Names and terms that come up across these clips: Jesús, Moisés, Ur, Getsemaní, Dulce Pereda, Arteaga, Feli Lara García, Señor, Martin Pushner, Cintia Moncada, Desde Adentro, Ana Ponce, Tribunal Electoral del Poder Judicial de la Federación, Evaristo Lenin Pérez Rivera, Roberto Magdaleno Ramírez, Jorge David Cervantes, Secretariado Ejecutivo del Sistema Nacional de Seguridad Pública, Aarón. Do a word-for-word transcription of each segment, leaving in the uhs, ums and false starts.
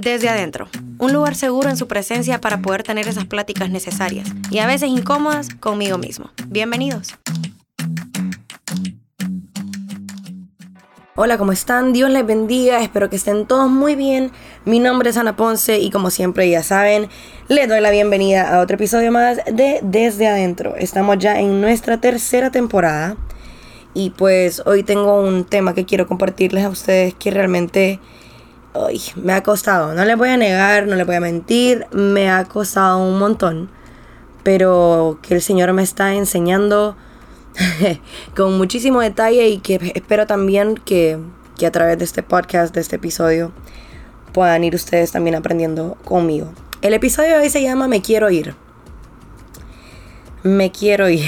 Desde Adentro, un lugar seguro en su presencia para poder tener esas pláticas necesarias y a veces incómodas conmigo mismo. Bienvenidos. Hola, ¿cómo están? Dios les bendiga, espero que estén todos muy bien. Mi nombre es Ana Ponce y como siempre ya saben, les doy la bienvenida a otro episodio más de Desde Adentro. Estamos ya en nuestra tercera temporada y pues hoy tengo un tema que quiero compartirles a ustedes que realmente hoy me ha costado. No les voy a negar, no les voy a mentir, me ha costado un montón, pero que el Señor me está enseñando con muchísimo detalle y que espero también que, que a través de este podcast, de este episodio, puedan ir ustedes también aprendiendo conmigo. El episodio de hoy se llama Me quiero ir. Me quiero ir.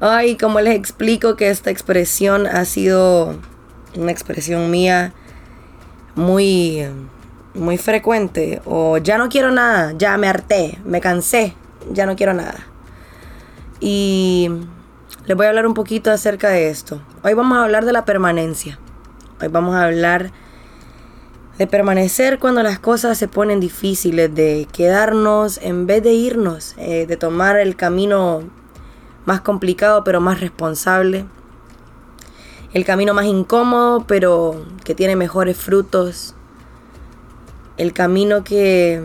Ay, como les explico que esta expresión ha sido una expresión mía muy, muy frecuente. O ya no quiero nada, ya me harté, me cansé, ya no quiero nada. Y les voy a hablar un poquito acerca de esto. Hoy vamos a hablar de la permanencia. Hoy vamos a hablar de permanecer cuando las cosas se ponen difíciles, de quedarnos en vez de irnos, eh, de tomar el camino más complicado pero más responsable, el camino más incómodo pero que tiene mejores frutos, el camino que...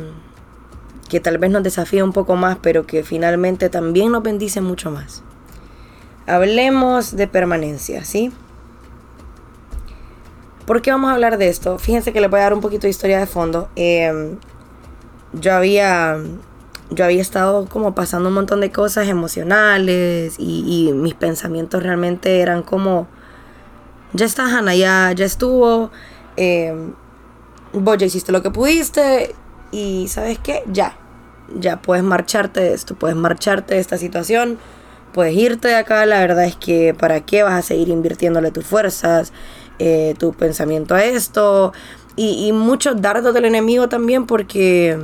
que tal vez nos desafía un poco más, pero que finalmente también nos bendice mucho más. Hablemos de permanencia, ¿sí? ¿Por qué vamos a hablar de esto? Fíjense que les voy a dar un poquito de historia de fondo. Eh, yo había, yo había estado como pasando un montón de cosas emocionales y, y mis pensamientos realmente eran como, ya está, Hannah, ya, ya estuvo, eh, vos ya hiciste lo que pudiste. Y ¿sabes qué? Ya, ya puedes marcharte de esto, puedes marcharte de esta situación, puedes irte de acá. La verdad es que ¿para qué vas a seguir invirtiéndole tus fuerzas, eh, tu pensamiento a esto? Y, y muchos dardos del enemigo también porque,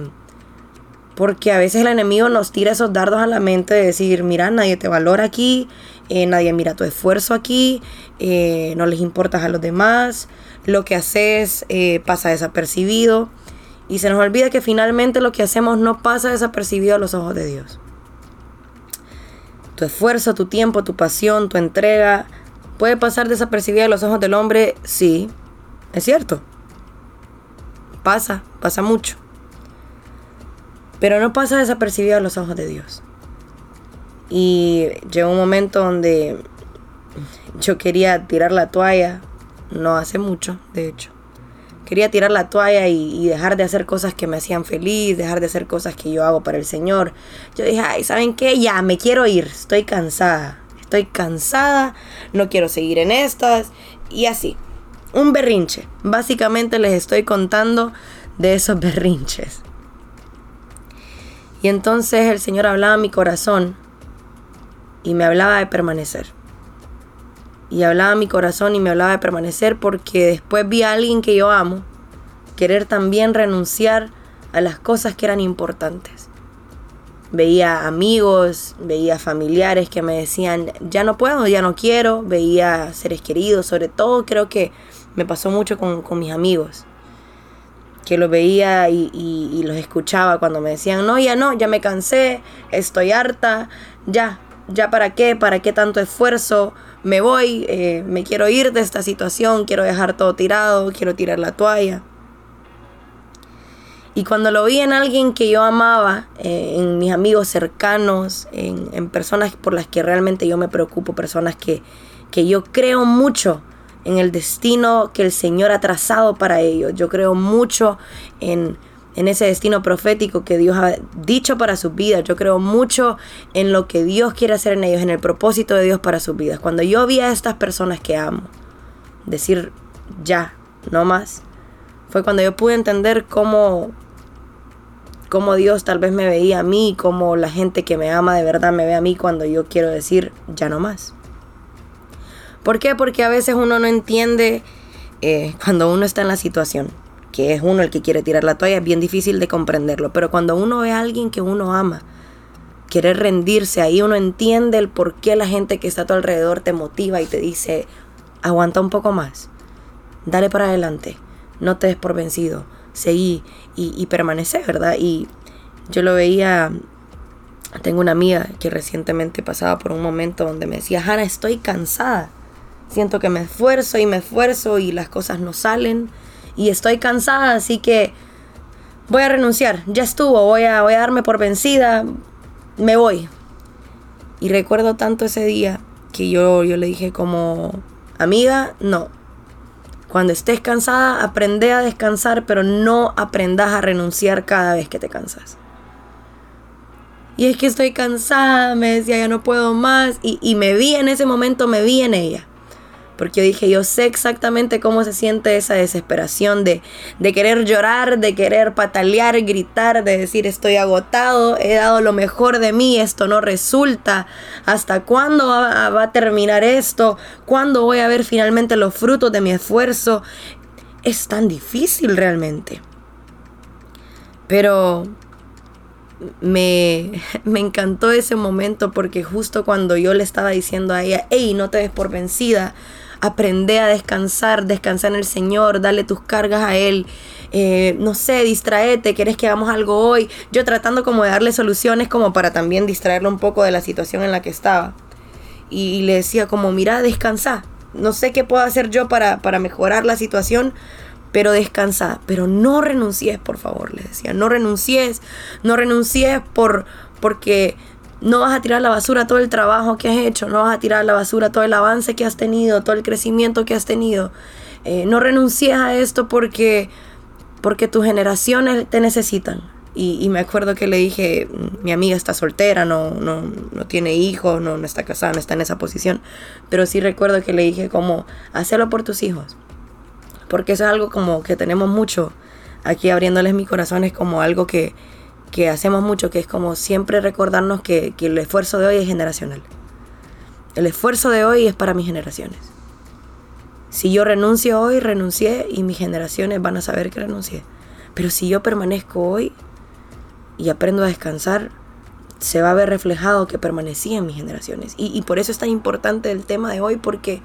porque a veces el enemigo nos tira esos dardos a la mente de decir, mira, nadie te valora aquí, eh, nadie mira tu esfuerzo aquí, eh, no les importas a los demás, lo que haces eh, pasa desapercibido. Y se nos olvida que finalmente lo que hacemos no pasa desapercibido a los ojos de Dios. Tu esfuerzo, tu tiempo, tu pasión, tu entrega, ¿puede pasar desapercibido a los ojos del hombre? Sí, es cierto. Pasa, pasa mucho. Pero no pasa desapercibido a los ojos de Dios. Y llegó un momento donde yo quería tirar la toalla, no hace mucho, de hecho. Quería tirar la toalla y, y dejar de hacer cosas que me hacían feliz, dejar de hacer cosas que yo hago para el Señor. Yo dije, ay, ¿saben qué? Ya, me quiero ir, estoy cansada, estoy cansada, no quiero seguir en estas. Y así, un berrinche. Básicamente les estoy contando de esos berrinches. Y entonces el Señor hablaba a mi corazón y me hablaba de permanecer. Y hablaba mi corazón y me hablaba de permanecer porque después vi a alguien que yo amo querer también renunciar a las cosas que eran importantes. Veía amigos, veía familiares que me decían, ya no puedo, ya no quiero. Veía seres queridos, sobre todo creo que me pasó mucho con, con mis amigos. Que los veía y, y, y los escuchaba cuando me decían, no, ya no, ya me cansé, estoy harta, ya. ¿Ya para qué? ¿Para qué tanto esfuerzo? Me voy, eh, me quiero ir de esta situación, quiero dejar todo tirado, quiero tirar la toalla. Y cuando lo vi en alguien que yo amaba, eh, en mis amigos cercanos, en, en personas por las que realmente yo me preocupo, personas que, que yo creo mucho en el destino que el Señor ha trazado para ellos. Yo creo mucho en... en ese destino profético que Dios ha dicho para sus vidas. Yo creo mucho en lo que Dios quiere hacer en ellos, en el propósito de Dios para sus vidas. Cuando yo vi a estas personas que amo decir ya, no más, fue cuando yo pude entender cómo, cómo Dios tal vez me veía a mí, cómo la gente que me ama de verdad me ve a mí cuando yo quiero decir ya no más. ¿Por qué? Porque a veces uno no entiende eh, cuando uno está en la situación que es uno el que quiere tirar la toalla, es bien difícil de comprenderlo. Pero cuando uno ve a alguien que uno ama, quiere rendirse, ahí uno entiende el por qué la gente que está a tu alrededor te motiva y te dice, aguanta un poco más, dale para adelante, no te des por vencido, seguí y, y permanecé, ¿verdad? Y yo lo veía, tengo una amiga que recientemente pasaba por un momento donde me decía, Hannah, estoy cansada, siento que me esfuerzo y me esfuerzo y las cosas no salen y estoy cansada, así que voy a renunciar, ya estuvo, voy a, voy a darme por vencida, me voy. Y recuerdo tanto ese día que yo, yo le dije como, amiga, no. Cuando estés cansada, aprende a descansar, pero no aprendas a renunciar cada vez que te cansas. Y es que estoy cansada, me decía, ya no puedo más. Y, y me vi en ese momento, me vi en ella. Porque yo dije, yo sé exactamente cómo se siente esa desesperación de, de querer llorar, de querer patalear, gritar, de decir, estoy agotado, he dado lo mejor de mí, esto no resulta. ¿Hasta cuándo va, va a terminar esto? ¿Cuándo voy a ver finalmente los frutos de mi esfuerzo? Es tan difícil realmente. Pero Me, me encantó ese momento porque justo cuando yo le estaba diciendo a ella, hey, no te des por vencida, aprende a descansar, descansa en el Señor, dale tus cargas a Él, eh, no sé, distraete, ¿querés que hagamos algo hoy? Yo tratando como de darle soluciones como para también distraerlo un poco de la situación en la que estaba. Y, y le decía como, mira, descansa, no sé qué puedo hacer yo para, para mejorar la situación, pero descansa, pero no renuncies, por favor, le decía, no renuncies, no renuncies por, porque no vas a tirar a la basura todo el trabajo que has hecho, no vas a tirar a la basura todo el avance que has tenido, todo el crecimiento que has tenido, eh, no renuncies a esto porque, porque tus generaciones te necesitan. Y, y me acuerdo que le dije, mi amiga está soltera, no, no, no tiene hijos, no, no está casada, no está en esa posición, pero sí recuerdo que le dije como, hacelo por tus hijos. Porque eso es algo como que tenemos mucho, aquí abriéndoles mi corazón, es como algo que, que hacemos mucho, que es como siempre recordarnos que, que el esfuerzo de hoy es generacional. El esfuerzo de hoy es para mis generaciones. Si yo renuncio hoy, renuncié y mis generaciones van a saber que renuncié. Pero si yo permanezco hoy y aprendo a descansar, se va a ver reflejado que permanecí en mis generaciones. Y, y por eso es tan importante el tema de hoy, porque...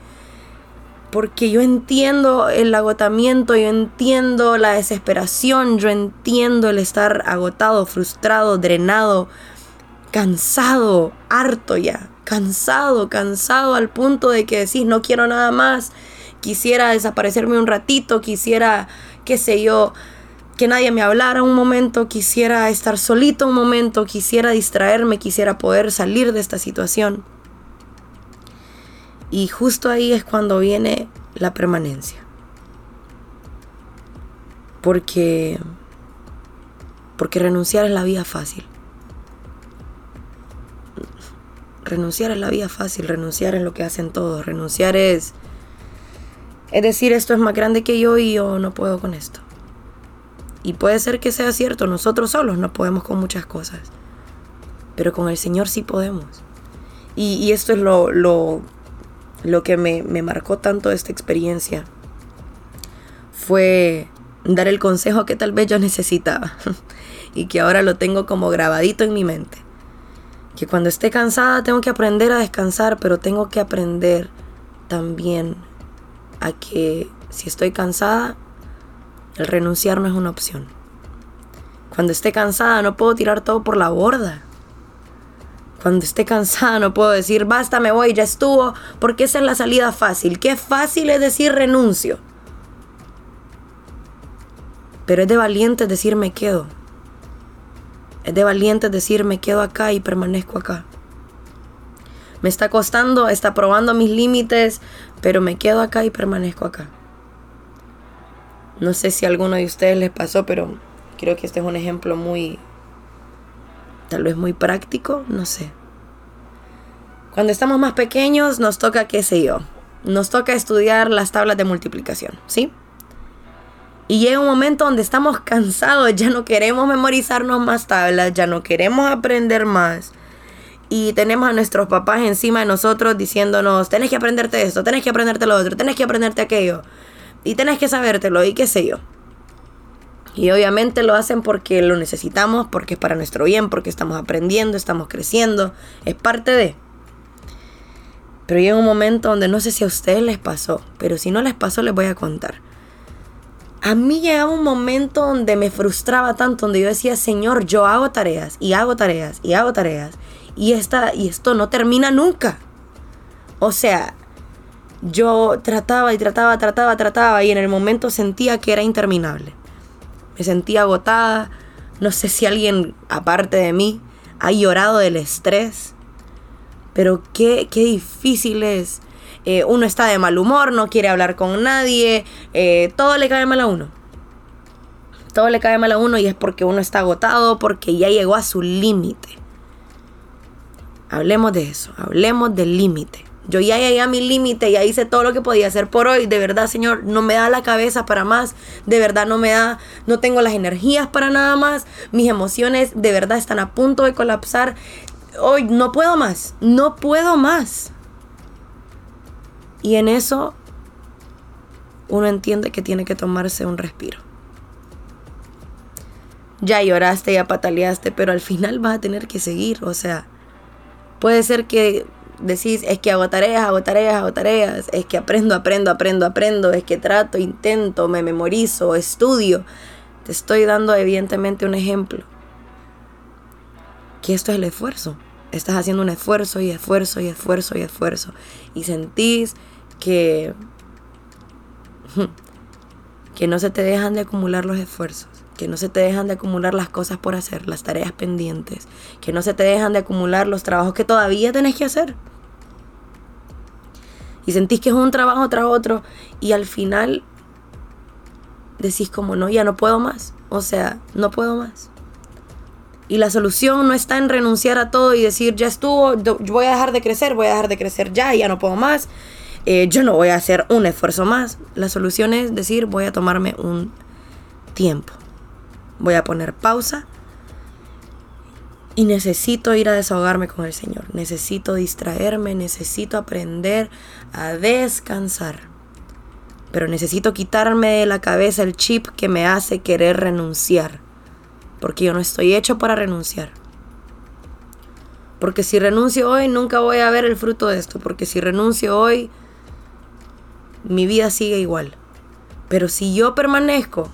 Porque yo entiendo el agotamiento, yo entiendo la desesperación, yo entiendo el estar agotado, frustrado, drenado, cansado, harto ya, cansado, cansado al punto de que decís no quiero nada más, quisiera desaparecerme un ratito, quisiera, qué sé yo, que nadie me hablara un momento, quisiera estar solito un momento, quisiera distraerme, quisiera poder salir de esta situación. Y justo ahí es cuando viene la permanencia. Porque, porque renunciar es la vía fácil. Renunciar es la vía fácil, renunciar es lo que hacen todos. Renunciar es, es decir, esto es más grande que yo y yo no puedo con esto. Y puede ser que sea cierto, nosotros solos no podemos con muchas cosas. Pero con el Señor sí podemos. Y, y esto es lo... lo Lo que me, me marcó tanto esta experiencia fue dar el consejo que tal vez yo necesitaba y que ahora lo tengo como grabadito en mi mente. Que cuando esté cansada tengo que aprender a descansar, pero tengo que aprender también a que si estoy cansada, el renunciar no es una opción. Cuando esté cansada no puedo tirar todo por la borda. Cuando esté cansada no puedo decir, basta, me voy, ya estuvo, porque esa es la salida fácil. Qué fácil es decir renuncio. Pero es de valientes decir me quedo. Es de valientes decir me quedo acá y permanezco acá. Me está costando, está probando mis límites, pero me quedo acá y permanezco acá. No sé si a alguno de ustedes les pasó, pero creo que este es un ejemplo muy... Tal vez muy práctico, no sé. Cuando estamos más pequeños nos toca, qué sé yo, nos toca estudiar las tablas de multiplicación, ¿sí? Y llega un momento donde estamos cansados, ya no queremos memorizarnos más tablas, ya no queremos aprender más. Y tenemos a nuestros papás encima de nosotros diciéndonos, tenés que aprenderte esto, tenés que aprenderte lo otro, tenés que aprenderte aquello. Y tenés que sabértelo, y qué sé yo. Y obviamente lo hacen porque lo necesitamos, porque es para nuestro bien, porque estamos aprendiendo, estamos creciendo, es parte de. Pero llega un momento donde no sé si a ustedes les pasó, pero si no les pasó les voy a contar. a mí llegaba un momento donde me frustraba tanto, donde yo decía, Señor, yo hago tareas y hago tareas y hago tareas y, esta, y esto no termina nunca. O sea, yo trataba y trataba, trataba, trataba y en el momento sentía que era interminable. Me sentía agotada, no sé si alguien aparte de mí ha llorado del estrés, pero qué, qué difícil es. Eh, uno está de mal humor, no quiere hablar con nadie, eh, todo le cae mal a uno. Todo le cae mal a uno y es porque uno está agotado, porque ya llegó a su límite. Hablemos de eso, hablemos del límite. Yo ya llegué a mi límite, ya hice todo lo que podía hacer por hoy. De verdad, Señor, no me da la cabeza para más. De verdad, no me da, no tengo las energías para nada más. Mis emociones de verdad están a punto de colapsar. Hoy no puedo más, no puedo más. Y en eso uno entiende que tiene que tomarse un respiro. Ya lloraste, ya pataleaste, pero al final vas a tener que seguir. O sea, puede ser que decís, es que hago tareas, hago tareas, hago tareas. Es que aprendo, aprendo, aprendo, aprendo. Es que trato, intento, me memorizo, estudio. Te estoy dando evidentemente un ejemplo. Que esto es el esfuerzo. Estás haciendo un esfuerzo y esfuerzo y esfuerzo y esfuerzo. Y sentís que, que no se te dejan de acumular los esfuerzos, que no se te dejan de acumular las cosas por hacer, las tareas pendientes, que no se te dejan de acumular los trabajos que todavía tenés que hacer. Y sentís que es un trabajo tras otro y al final decís como no, ya no puedo más, o sea, no puedo más. Y la solución no está en renunciar a todo y decir, ya estuvo, yo voy a dejar de crecer, voy a dejar de crecer ya, ya no puedo más, eh, yo no voy a hacer un esfuerzo más. La solución es decir, voy a tomarme un tiempo, voy a poner pausa y necesito ir a desahogarme con el Señor, necesito distraerme, necesito aprender a descansar, pero necesito quitarme de la cabeza el chip que me hace querer renunciar. Porque yo no estoy hecho para renunciar. Porque si renuncio hoy, nunca voy a ver el fruto de esto. Porque si renuncio hoy, mi vida sigue igual. Pero si yo permanezco,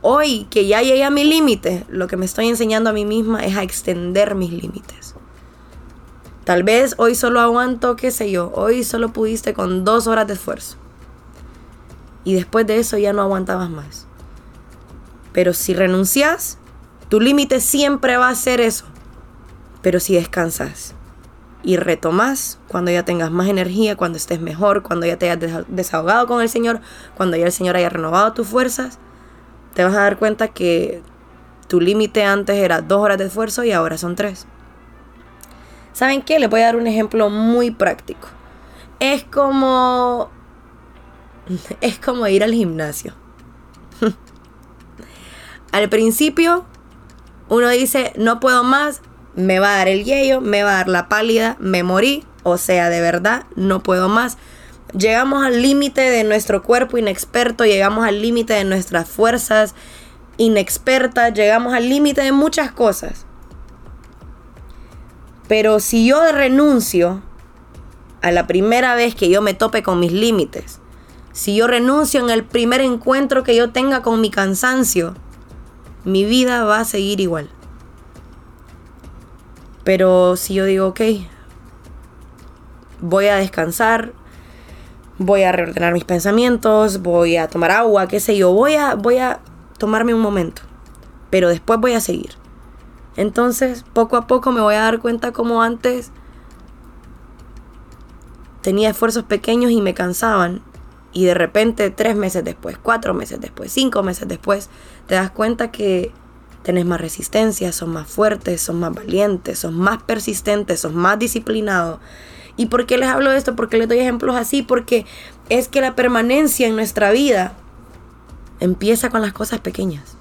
hoy que ya llegué a mi límite, lo que me estoy enseñando a mí misma es a extender mis límites. Tal vez hoy solo aguanto, qué sé yo, hoy solo pudiste con dos horas de esfuerzo. Y después de eso ya no aguantabas más. Pero si renuncias, tu límite siempre va a ser eso. Pero si descansas y retomas cuando ya tengas más energía, cuando estés mejor, cuando ya te hayas desahogado con el Señor, cuando ya el Señor haya renovado tus fuerzas, te vas a dar cuenta que tu límite antes era dos horas de esfuerzo y ahora son tres. ¿Saben qué? Les voy a dar un ejemplo muy práctico. Es como, es como ir al gimnasio. Al principio, uno dice, no puedo más, me va a dar el yello, me va a dar la pálida, me morí. O sea, de verdad, no puedo más. Llegamos al límite de nuestro cuerpo inexperto, llegamos al límite de nuestras fuerzas inexpertas, llegamos al límite de muchas cosas. Pero si yo renuncio a la primera vez que yo me tope con mis límites, si yo renuncio en el primer encuentro que yo tenga con mi cansancio, mi vida va a seguir igual. Pero si yo digo, ok, voy a descansar, voy a reordenar mis pensamientos, voy a tomar agua, qué sé yo, voy a, voy a tomarme un momento, pero después voy a seguir. Entonces, poco a poco me voy a dar cuenta como antes tenía esfuerzos pequeños y me cansaban. Y de repente, tres meses después, cuatro meses después, cinco meses después, te das cuenta que tenés más resistencia, sos más fuerte, sos más valiente, sos más persistente, sos más disciplinado. ¿Y por qué les hablo de esto? ¿Por qué les doy ejemplos así? Porque es que la permanencia en nuestra vida empieza con las cosas pequeñas.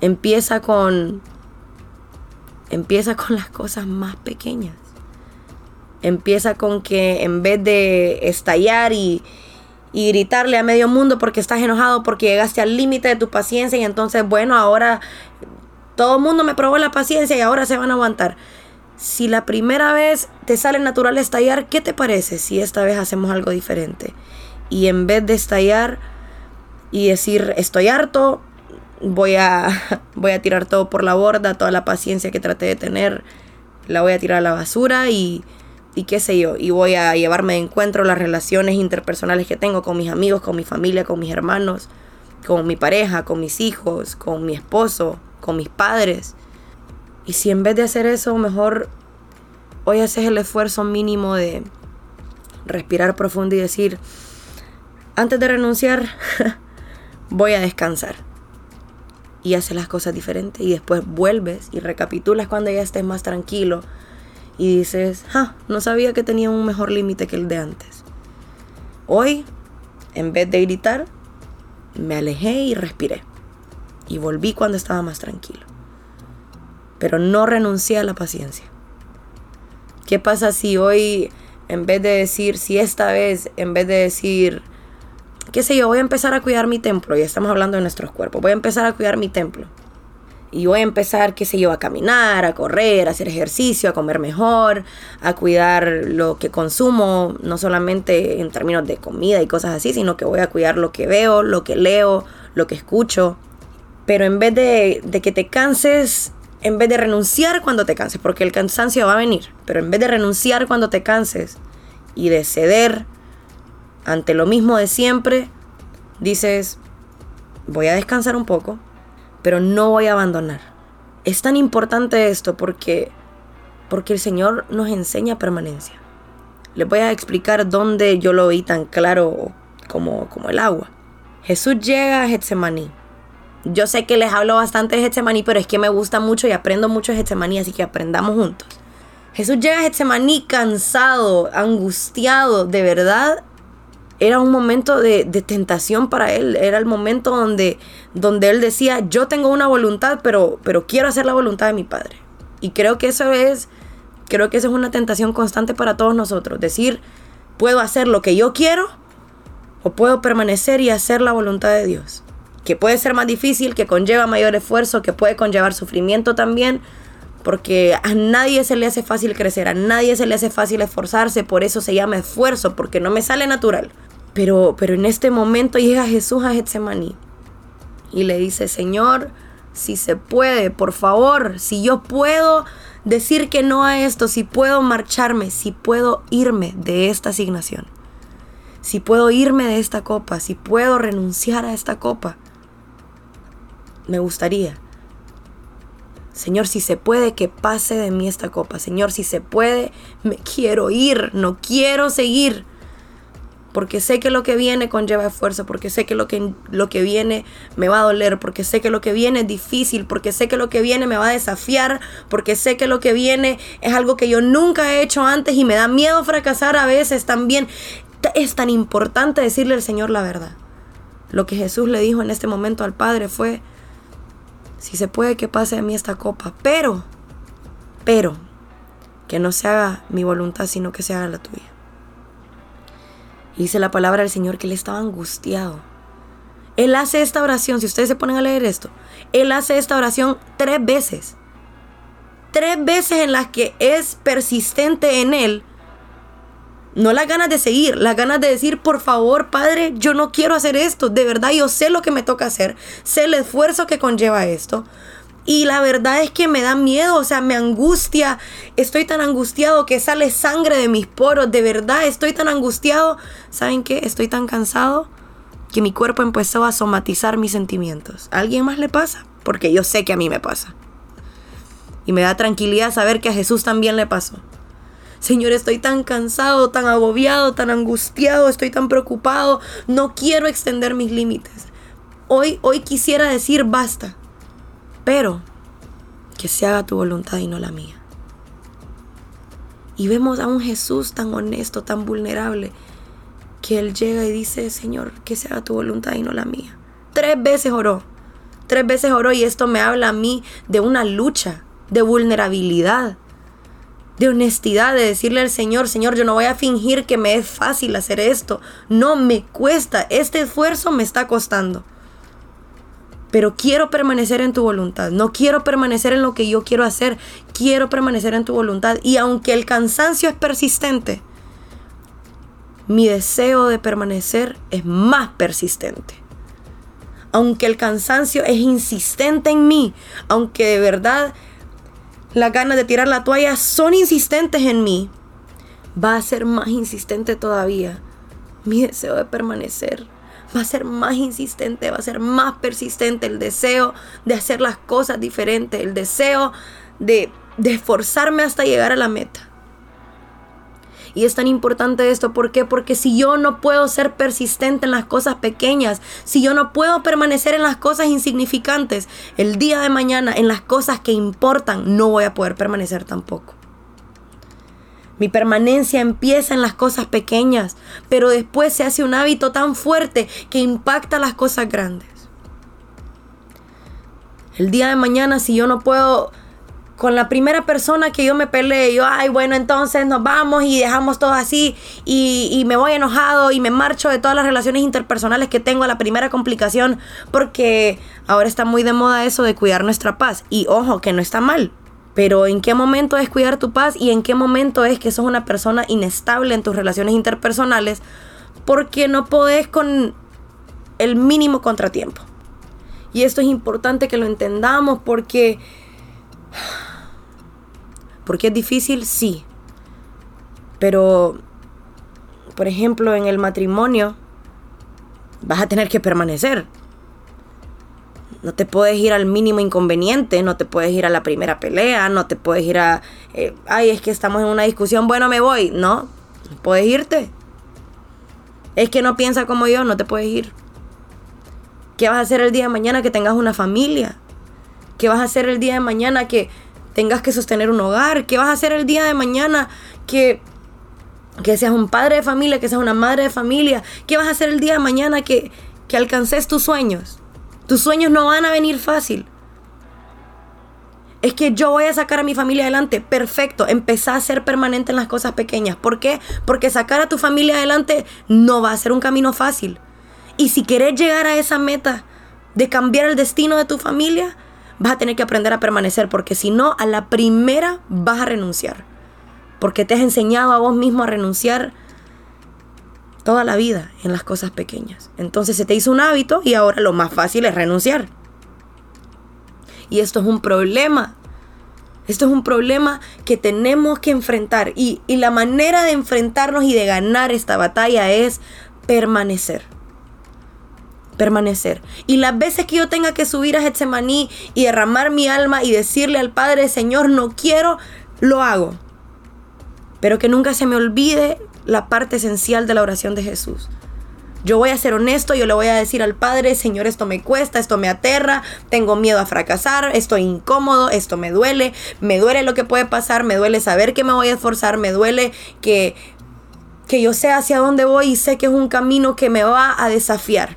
Empieza con, empieza con las cosas más pequeñas. Empieza con que en vez de estallar y, y gritarle a medio mundo porque estás enojado, porque llegaste al límite de tu paciencia y entonces, bueno, ahora todo el mundo me probó la paciencia y ahora se van a aguantar. Si la primera vez te sale natural estallar, ¿qué te parece si esta vez hacemos algo diferente? Y en vez de estallar, y decir estoy harto, voy a, voy a tirar todo por la borda, toda la paciencia que traté de tener la voy a tirar a la basura y, y qué sé yo, y voy a llevarme de encuentro las relaciones interpersonales que tengo con mis amigos, con mi familia, con mis hermanos, con mi pareja, con mis hijos, con mi esposo, con mis padres. Y si en vez de hacer eso, mejor hoy haces el esfuerzo mínimo de respirar profundo y decir, antes de renunciar, voy a descansar. Y haces las cosas diferentes y después vuelves y recapitulas cuando ya estés más tranquilo y dices, ah, no sabía que tenía un mejor límite que el de antes. Hoy, en vez de gritar, me alejé y respiré. Y volví cuando estaba más tranquilo. Pero no renuncié a la paciencia. ¿Qué pasa si hoy, en vez de decir, si esta vez, en vez de decir, qué sé yo, voy a empezar a cuidar mi templo? Ya estamos hablando de nuestros cuerpos. Voy a empezar a cuidar mi templo. Y voy a empezar, qué sé yo, a caminar, a correr, a hacer ejercicio, a comer mejor, a cuidar lo que consumo, no solamente en términos de comida y cosas así, sino que voy a cuidar lo que veo, lo que leo, lo que escucho. Pero en vez de, de que te canses, en vez de renunciar cuando te canses, porque el cansancio va a venir, pero en vez de renunciar cuando te canses y de ceder ante lo mismo de siempre, dices, voy a descansar un poco, pero no voy a abandonar. Es tan importante esto porque, porque el Señor nos enseña permanencia. Les voy a explicar dónde yo lo vi tan claro como, como el agua. Jesús llega a Getsemaní. Yo sé que les hablo bastante de Getsemaní, pero es que me gusta mucho y aprendo mucho de Getsemaní, así que aprendamos juntos. Jesús llega a Getsemaní cansado, angustiado, de verdad. Era un momento de, de tentación para él. Era el momento donde, donde él decía, yo tengo una voluntad, pero, pero quiero hacer la voluntad de mi Padre. Y creo que eso es, creo que eso es una tentación constante para todos nosotros. Decir, puedo hacer lo que yo quiero o puedo permanecer y hacer la voluntad de Dios. Que puede ser más difícil, que conlleva mayor esfuerzo, que puede conllevar sufrimiento también. Porque a nadie se le hace fácil crecer, a nadie se le hace fácil esforzarse. Por eso se llama esfuerzo, porque no me sale natural. Pero, pero en este momento llega Jesús a Getsemaní y le dice, Señor, si se puede, por favor, si yo puedo decir que no a esto, si puedo marcharme, si puedo irme de esta asignación, si puedo irme de esta copa, si puedo renunciar a esta copa, me gustaría. Señor, si se puede, que pase de mí esta copa. Señor, si se puede, me quiero ir, no quiero seguir. Porque sé que lo que viene conlleva esfuerzo, porque sé que lo que, lo que viene me va a doler, porque sé que lo que viene es difícil, porque sé que lo que viene me va a desafiar, porque sé que lo que viene es algo que yo nunca he hecho antes y me da miedo fracasar a veces también. Es tan importante decirle al Señor la verdad. Lo que Jesús le dijo en este momento al Padre fue, si se puede, que pase de mí esta copa, pero, pero, que no se haga mi voluntad, sino que se haga la tuya. Dice la palabra del Señor que él estaba angustiado. Él hace esta oración, si ustedes se ponen a leer esto, él hace esta oración tres veces. Tres veces en las que es persistente en él. No las ganas de seguir, las ganas de decir, por favor, Padre, yo no quiero hacer esto. De verdad, yo sé lo que me toca hacer, sé el esfuerzo que conlleva esto. Y la verdad es que me da miedo, o sea, me angustia. Estoy tan angustiado que sale sangre de mis poros. De verdad, estoy tan angustiado. ¿Saben qué? Estoy tan cansado que mi cuerpo empezó a somatizar mis sentimientos. ¿A alguien más le pasa? Porque yo sé que a mí me pasa. Y me da tranquilidad saber que a Jesús también le pasó. Señor, estoy tan cansado, tan agobiado, tan angustiado, estoy tan preocupado. No quiero extender mis límites. Hoy, hoy quisiera decir basta. Pero que se haga tu voluntad y no la mía. Y vemos a un Jesús tan honesto, tan vulnerable, que él llega y dice, Señor, que se haga tu voluntad y no la mía. Tres veces oró, tres veces oró y esto me habla a mí de una lucha, de vulnerabilidad, de honestidad, de decirle al Señor, Señor, yo no voy a fingir que me es fácil hacer esto. No, me cuesta, este esfuerzo me está costando. Pero quiero permanecer en tu voluntad. No quiero permanecer en lo que yo quiero hacer. Quiero permanecer en tu voluntad. Y aunque el cansancio es persistente, mi deseo de permanecer es más persistente. aunque el cansancio es insistente en mí, aunque de verdad las ganas de tirar la toalla son insistentes en mí, va a ser más insistente todavía mi deseo de permanecer. Va a ser más insistente, va a ser más persistente el deseo de hacer las cosas diferentes, el deseo de, de esforzarme hasta llegar a la meta. Y es tan importante esto, ¿por qué? Porque si yo no puedo ser persistente en las cosas pequeñas, si yo no puedo permanecer en las cosas insignificantes, el día de mañana, en las cosas que importan, no voy a poder permanecer tampoco. Mi permanencia empieza en las cosas pequeñas, pero después se hace un hábito tan fuerte que impacta las cosas grandes. El día de mañana, si yo no puedo, con la primera persona que yo me peleé, yo, ay, bueno, entonces nos vamos y dejamos todo así, y, y me voy enojado y me marcho de todas las relaciones interpersonales que tengo a la primera complicación, porque ahora está muy de moda eso de cuidar nuestra paz. Y ojo, que no está mal. Pero ¿en qué momento es cuidar tu paz y en qué momento es que sos una persona inestable en tus relaciones interpersonales porque no podés con el mínimo contratiempo? Y esto es importante que lo entendamos porque, porque es difícil, sí. Pero, por ejemplo, en el matrimonio vas a tener que permanecer. No te puedes ir al mínimo inconveniente, no te puedes ir a la primera pelea, no te puedes ir a... Eh, ay, es que estamos en una discusión, bueno, me voy. No, no puedes irte. Es que no piensa como yo, no te puedes ir. ¿Qué vas a hacer el día de mañana que tengas una familia? ¿Qué vas a hacer el día de mañana que tengas que sostener un hogar? ¿Qué vas a hacer el día de mañana que, que seas un padre de familia, que seas una madre de familia? ¿Qué vas a hacer el día de mañana que, que alcances tus sueños? Tus sueños no van a venir fácil. Es que yo voy a sacar a mi familia adelante. Perfecto, empezá a ser permanente en las cosas pequeñas. ¿Por qué? Porque sacar a tu familia adelante no va a ser un camino fácil. Y si querés llegar a esa meta de cambiar el destino de tu familia, vas a tener que aprender a permanecer. Porque si no, a la primera vas a renunciar. Porque te has enseñado a vos mismo a renunciar toda la vida en las cosas pequeñas. Entonces se te hizo un hábito y ahora lo más fácil es renunciar. Y esto es un problema. Esto es un problema que tenemos que enfrentar. Y, y la manera de enfrentarnos y de ganar esta batalla es permanecer. Permanecer. Y las veces que yo tenga que subir a Getsemaní y derramar mi alma y decirle al Padre, Señor, no quiero, lo hago. Pero que nunca se me olvide la parte esencial de la oración de Jesús. Yo voy a ser honesto, yo le voy a decir al Padre, Señor, esto me cuesta, esto me aterra, tengo miedo a fracasar, estoy incómodo, esto me duele, me duele lo que puede pasar, me duele saber que me voy a esforzar, me duele que, que yo sé hacia dónde voy y sé que es un camino que me va a desafiar.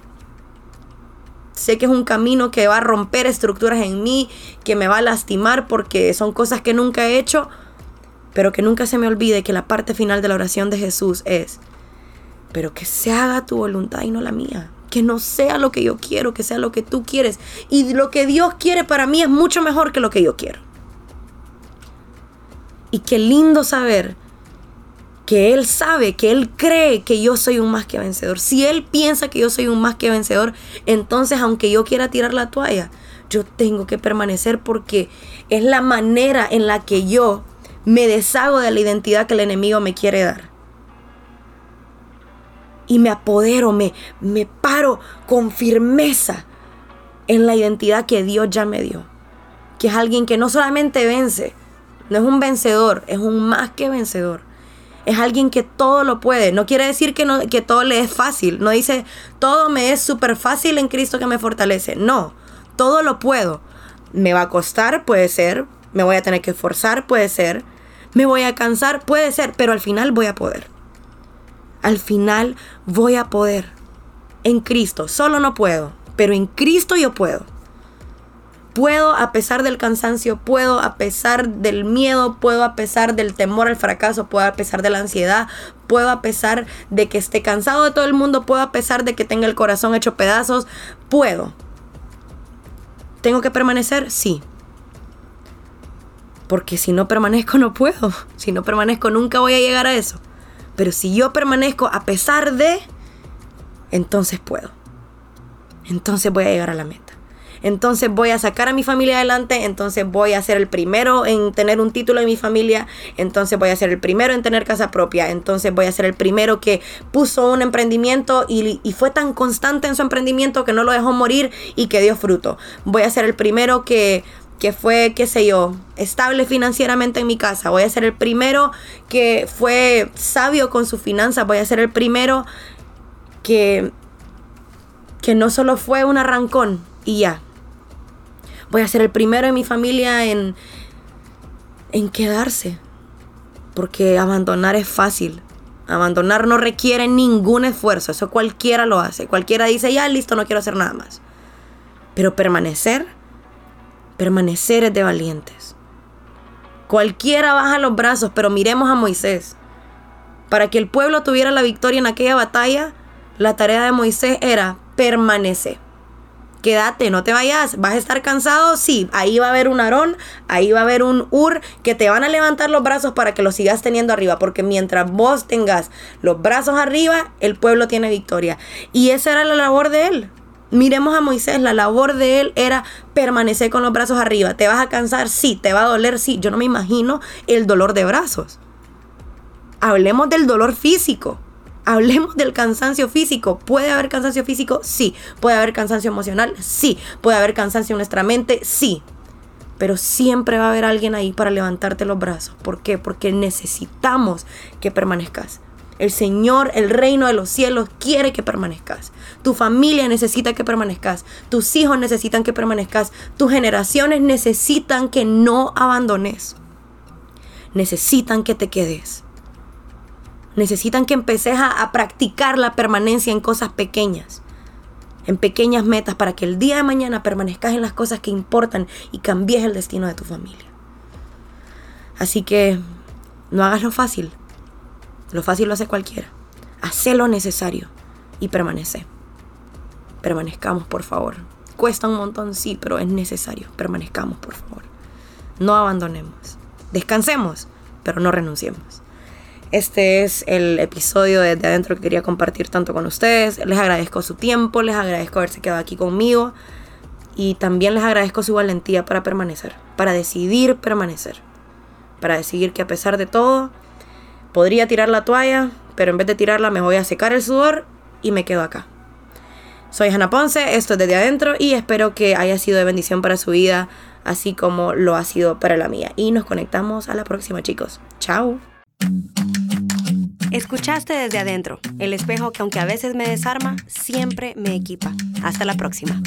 Sé que es un camino que va a romper estructuras en mí, que me va a lastimar porque son cosas que nunca he hecho. Pero que nunca se me olvide que la parte final de la oración de Jesús es, pero que se haga tu voluntad y no la mía. Que no sea lo que yo quiero, que sea lo que tú quieres. Y lo que Dios quiere para mí es mucho mejor que lo que yo quiero. Y qué lindo saber que Él sabe, que Él cree que yo soy un más que vencedor. Si Él piensa que yo soy un más que vencedor, entonces aunque yo quiera tirar la toalla, yo tengo que permanecer porque es la manera en la que yo me deshago de la identidad que el enemigo me quiere dar. Y me apodero, me, me paro con firmeza en la identidad que Dios ya me dio. Que es alguien que no solamente vence, no es un vencedor, es un más que vencedor. Es alguien que todo lo puede. No quiere decir que, no, que todo le es fácil. No dice, todo me es súper fácil en Cristo que me fortalece. No, todo lo puedo. Me va a costar, puede ser. Me voy a tener que esforzar, puede ser. Me voy a cansar, puede ser. Pero al final voy a poder. Al final voy a poder. En Cristo. Solo no puedo. Pero en Cristo yo puedo. Puedo a pesar del cansancio. Puedo a pesar del miedo. Puedo a pesar del temor al fracaso. Puedo a pesar de la ansiedad. Puedo a pesar de que esté cansado de todo el mundo. Puedo a pesar de que tenga el corazón hecho pedazos. Puedo. ¿Tengo que permanecer? Sí. Porque si no permanezco no puedo, si no permanezco nunca voy a llegar a eso. Pero si yo permanezco a pesar de, entonces puedo. entonces voy a llegar a la meta. Entonces voy a sacar a mi familia adelante, entonces voy a ser el primero en tener un título en mi familia, entonces voy a ser el primero en tener casa propia, entonces voy a ser el primero que puso un emprendimiento y, y fue tan constante en su emprendimiento que no lo dejó morir y que dio fruto. Voy a ser el primero que, que fue, qué sé yo, estable financieramente en mi casa. Voy a ser el primero que fue sabio con sus finanzas. Voy a ser el primero que, que no solo fue un arrancón y ya. Voy a ser el primero en mi familia en, en quedarse. Porque abandonar es fácil. Abandonar no requiere ningún esfuerzo. Eso cualquiera lo hace. Cualquiera dice, ya listo, no quiero hacer nada más. Pero permanecer, permanecer es de valientes. Cualquiera baja los brazos, pero miremos a Moisés. Para que el pueblo tuviera la victoria en aquella batalla, la tarea de Moisés era permanecer. Quédate, no te vayas, vas a estar cansado, sí, ahí va a haber un Aarón, ahí va a haber un Ur, que te van a levantar los brazos para que los sigas teniendo arriba, porque mientras vos tengas los brazos arriba, el pueblo tiene victoria, y esa era la labor de él. Miremos a Moisés, la labor de él era permanecer con los brazos arriba. Te vas a cansar, sí, te va a doler, sí, yo no me imagino el dolor de brazos. Hablemos del dolor físico. Hablemos del cansancio físico. ¿Puede haber cansancio físico? Sí. ¿Puede haber cansancio emocional? Sí. ¿Puede haber cansancio en nuestra mente? Sí. Pero siempre va a haber alguien ahí para levantarte los brazos. ¿Por qué? Porque necesitamos que permanezcas. El Señor, el reino de los cielos quiere que permanezcas. Tu familia necesita que permanezcas. Tus hijos necesitan que permanezcas. Tus generaciones necesitan que no abandones. Necesitan que te quedes. Necesitan que empeces a, a practicar la permanencia en cosas pequeñas, en pequeñas metas, para que el día de mañana permanezcas en las cosas que importan y cambies el destino de tu familia. Así que no hagas lo fácil. Lo fácil lo hace cualquiera. Hacé lo necesario y permanece. Permanezcamos, por favor. Cuesta un montón, sí, pero es necesario. Permanezcamos, por favor. No abandonemos. Descansemos, pero no renunciemos. Este es el episodio de Desde Adentro que quería compartir tanto con ustedes. Les agradezco su tiempo, les agradezco haberse quedado aquí conmigo y también les agradezco su valentía para permanecer, para decidir permanecer, para decidir que a pesar de todo podría tirar la toalla, pero en vez de tirarla me voy a secar el sudor y me quedo acá. Soy Ana Ponce, esto es Desde Adentro y espero que haya sido de bendición para su vida, así como lo ha sido para la mía. Y nos conectamos a la próxima, chicos. Chao. Escuchaste Desde Adentro, el espejo que aunque a veces me desarma, siempre me equipa. Hasta la próxima.